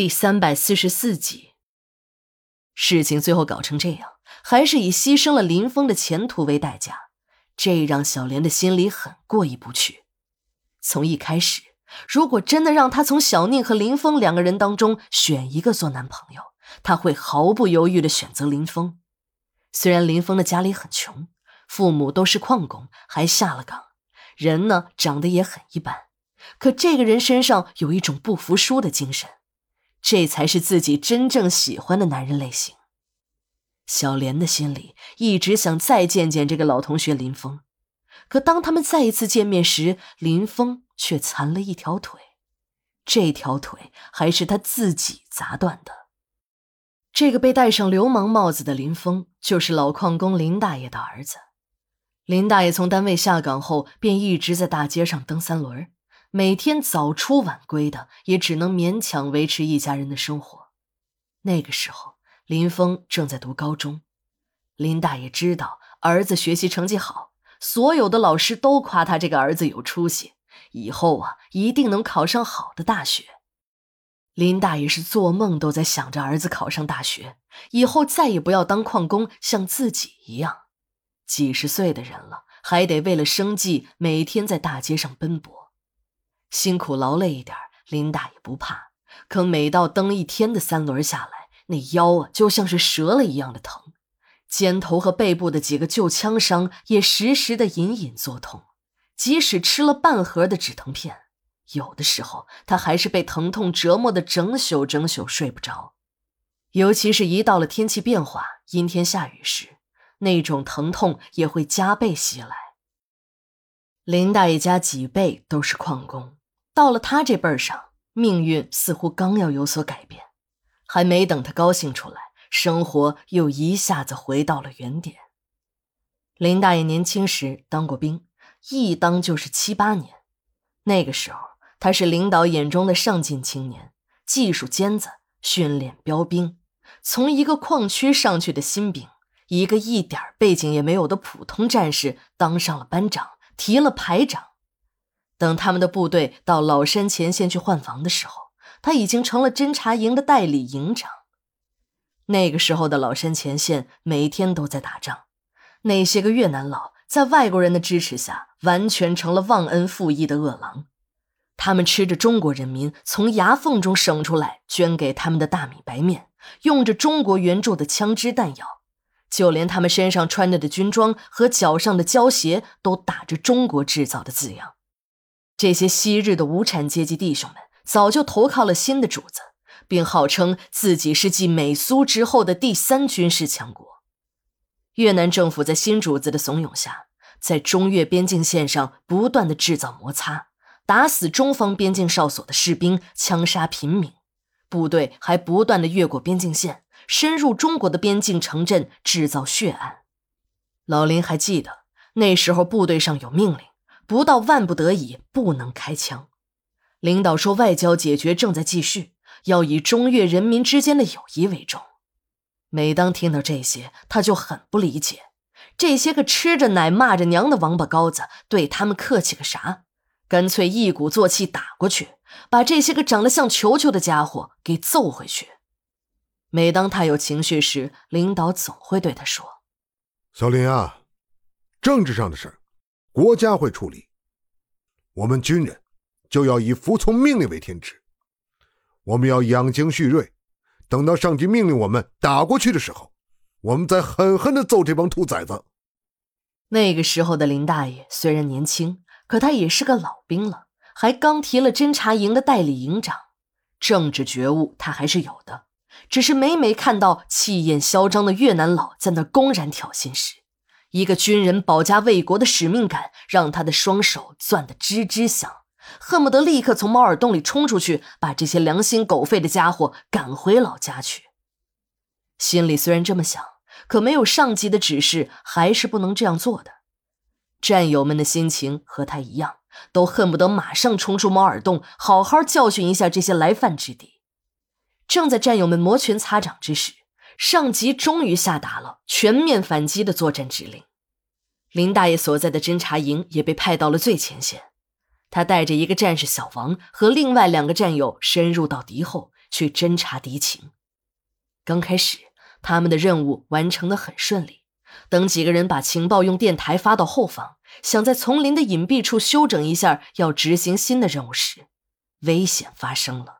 第344集。事情最后搞成这样，还是以牺牲了林峰的前途为代价，这让小莲的心里很过意不去。从一开始，如果真的让她从小宁和林峰两个人当中选一个做男朋友，她会毫不犹豫地选择林峰。虽然林峰的家里很穷，父母都是矿工，还下了岗，人呢长得也很一般，可这个人身上有一种不服输的精神，这才是自己真正喜欢的男人类型。小莲的心里一直想再见见这个老同学林峰，可当他们再一次见面时，林峰却残了一条腿，这条腿还是他自己砸断的。这个被戴上流氓帽子的林峰，就是老矿工林大爷的儿子。林大爷从单位下岗后便一直在大街上蹬三轮，每天早出晚归的，也只能勉强维持一家人的生活。那个时候林峰正在读高中，林大爷知道儿子学习成绩好，所有的老师都夸他这个儿子有出息，以后啊一定能考上好的大学。林大爷是做梦都在想着儿子考上大学，以后再也不要当矿工，像自己一样几十岁的人了，还得为了生计每天在大街上奔波。辛苦劳累一点林大爷不怕，可每到蹬一天的三轮下来，那腰啊就像是折了一样的疼，肩头和背部的几个旧枪伤也时时的隐隐作痛，即使吃了半盒的止疼片，有的时候他还是被疼痛折磨的整宿整宿睡不着。尤其是一到了天气变化，阴天下雨时，那种疼痛也会加倍袭来。林大爷家几辈都是矿工，到了他这辈儿上，命运似乎刚要有所改变，还没等他高兴出来，生活又一下子回到了原点。林大爷年轻时当过兵，一当就是7、8年，那个时候他是领导眼中的上进青年，技术尖子，训练标兵，从一个矿区上去的新兵，一个一点背景也没有的普通战士当上了班长，提了排长。等他们的部队到老山前线去换防的时候，他已经成了侦察营的代理营长。那个时候的老山前线每天都在打仗，那些个越南佬在外国人的支持下完全成了忘恩负义的恶狼，他们吃着中国人民从牙缝中省出来捐给他们的大米白面，用着中国援助的枪支弹药，就连他们身上穿着的军装和脚上的胶鞋都打着中国制造的字样。这些昔日的无产阶级弟兄们早就投靠了新的主子，并号称自己是继美苏之后的第3军事强国。越南政府在新主子的怂恿下，在中越边境线上不断的制造摩擦，打死中方边境哨所的士兵，枪杀平民，部队还不断的越过边境线，深入中国的边境城镇制造血案。老林还记得那时候部队上有命令，不到万不得已不能开枪，领导说外交解决正在继续，要以中越人民之间的友谊为重。每当听到这些，他就很不理解，这些个吃着奶骂着娘的王八羔子对他们客气个啥，干脆一鼓作气打过去，把这些个长得像球球的家伙给揍回去。每当他有情绪时，领导总会对他说：“小林啊，政治上的事儿，国家会处理，我们军人就要以服从命令为天职，我们要养精蓄锐，等到上级命令我们打过去的时候，我们再狠狠地揍这帮兔崽子。”那个时候的林大爷虽然年轻，可他也是个老兵了，还刚提了侦察营的代理营长，政治觉悟他还是有的。只是每每看到气焰嚣张的越南佬在那公然挑衅时，一个军人保家卫国的使命感让他的双手攥得吱吱响，恨不得立刻从猫耳洞里冲出去，把这些良心狗肺的家伙赶回老家去。心里虽然这么想，可没有上级的指示还是不能这样做的。战友们的心情和他一样，都恨不得马上冲出猫耳洞，好好教训一下这些来犯之敌。正在战友们摩拳擦掌之时，上级终于下达了全面反击的作战指令。林大爷所在的侦察营也被派到了最前线，他带着一个战士小王和另外2个战友深入到敌后，去侦察敌情。刚开始，他们的任务完成得很顺利，等几个人把情报用电台发到后方，想在丛林的隐蔽处修整一下要执行新的任务时，危险发生了。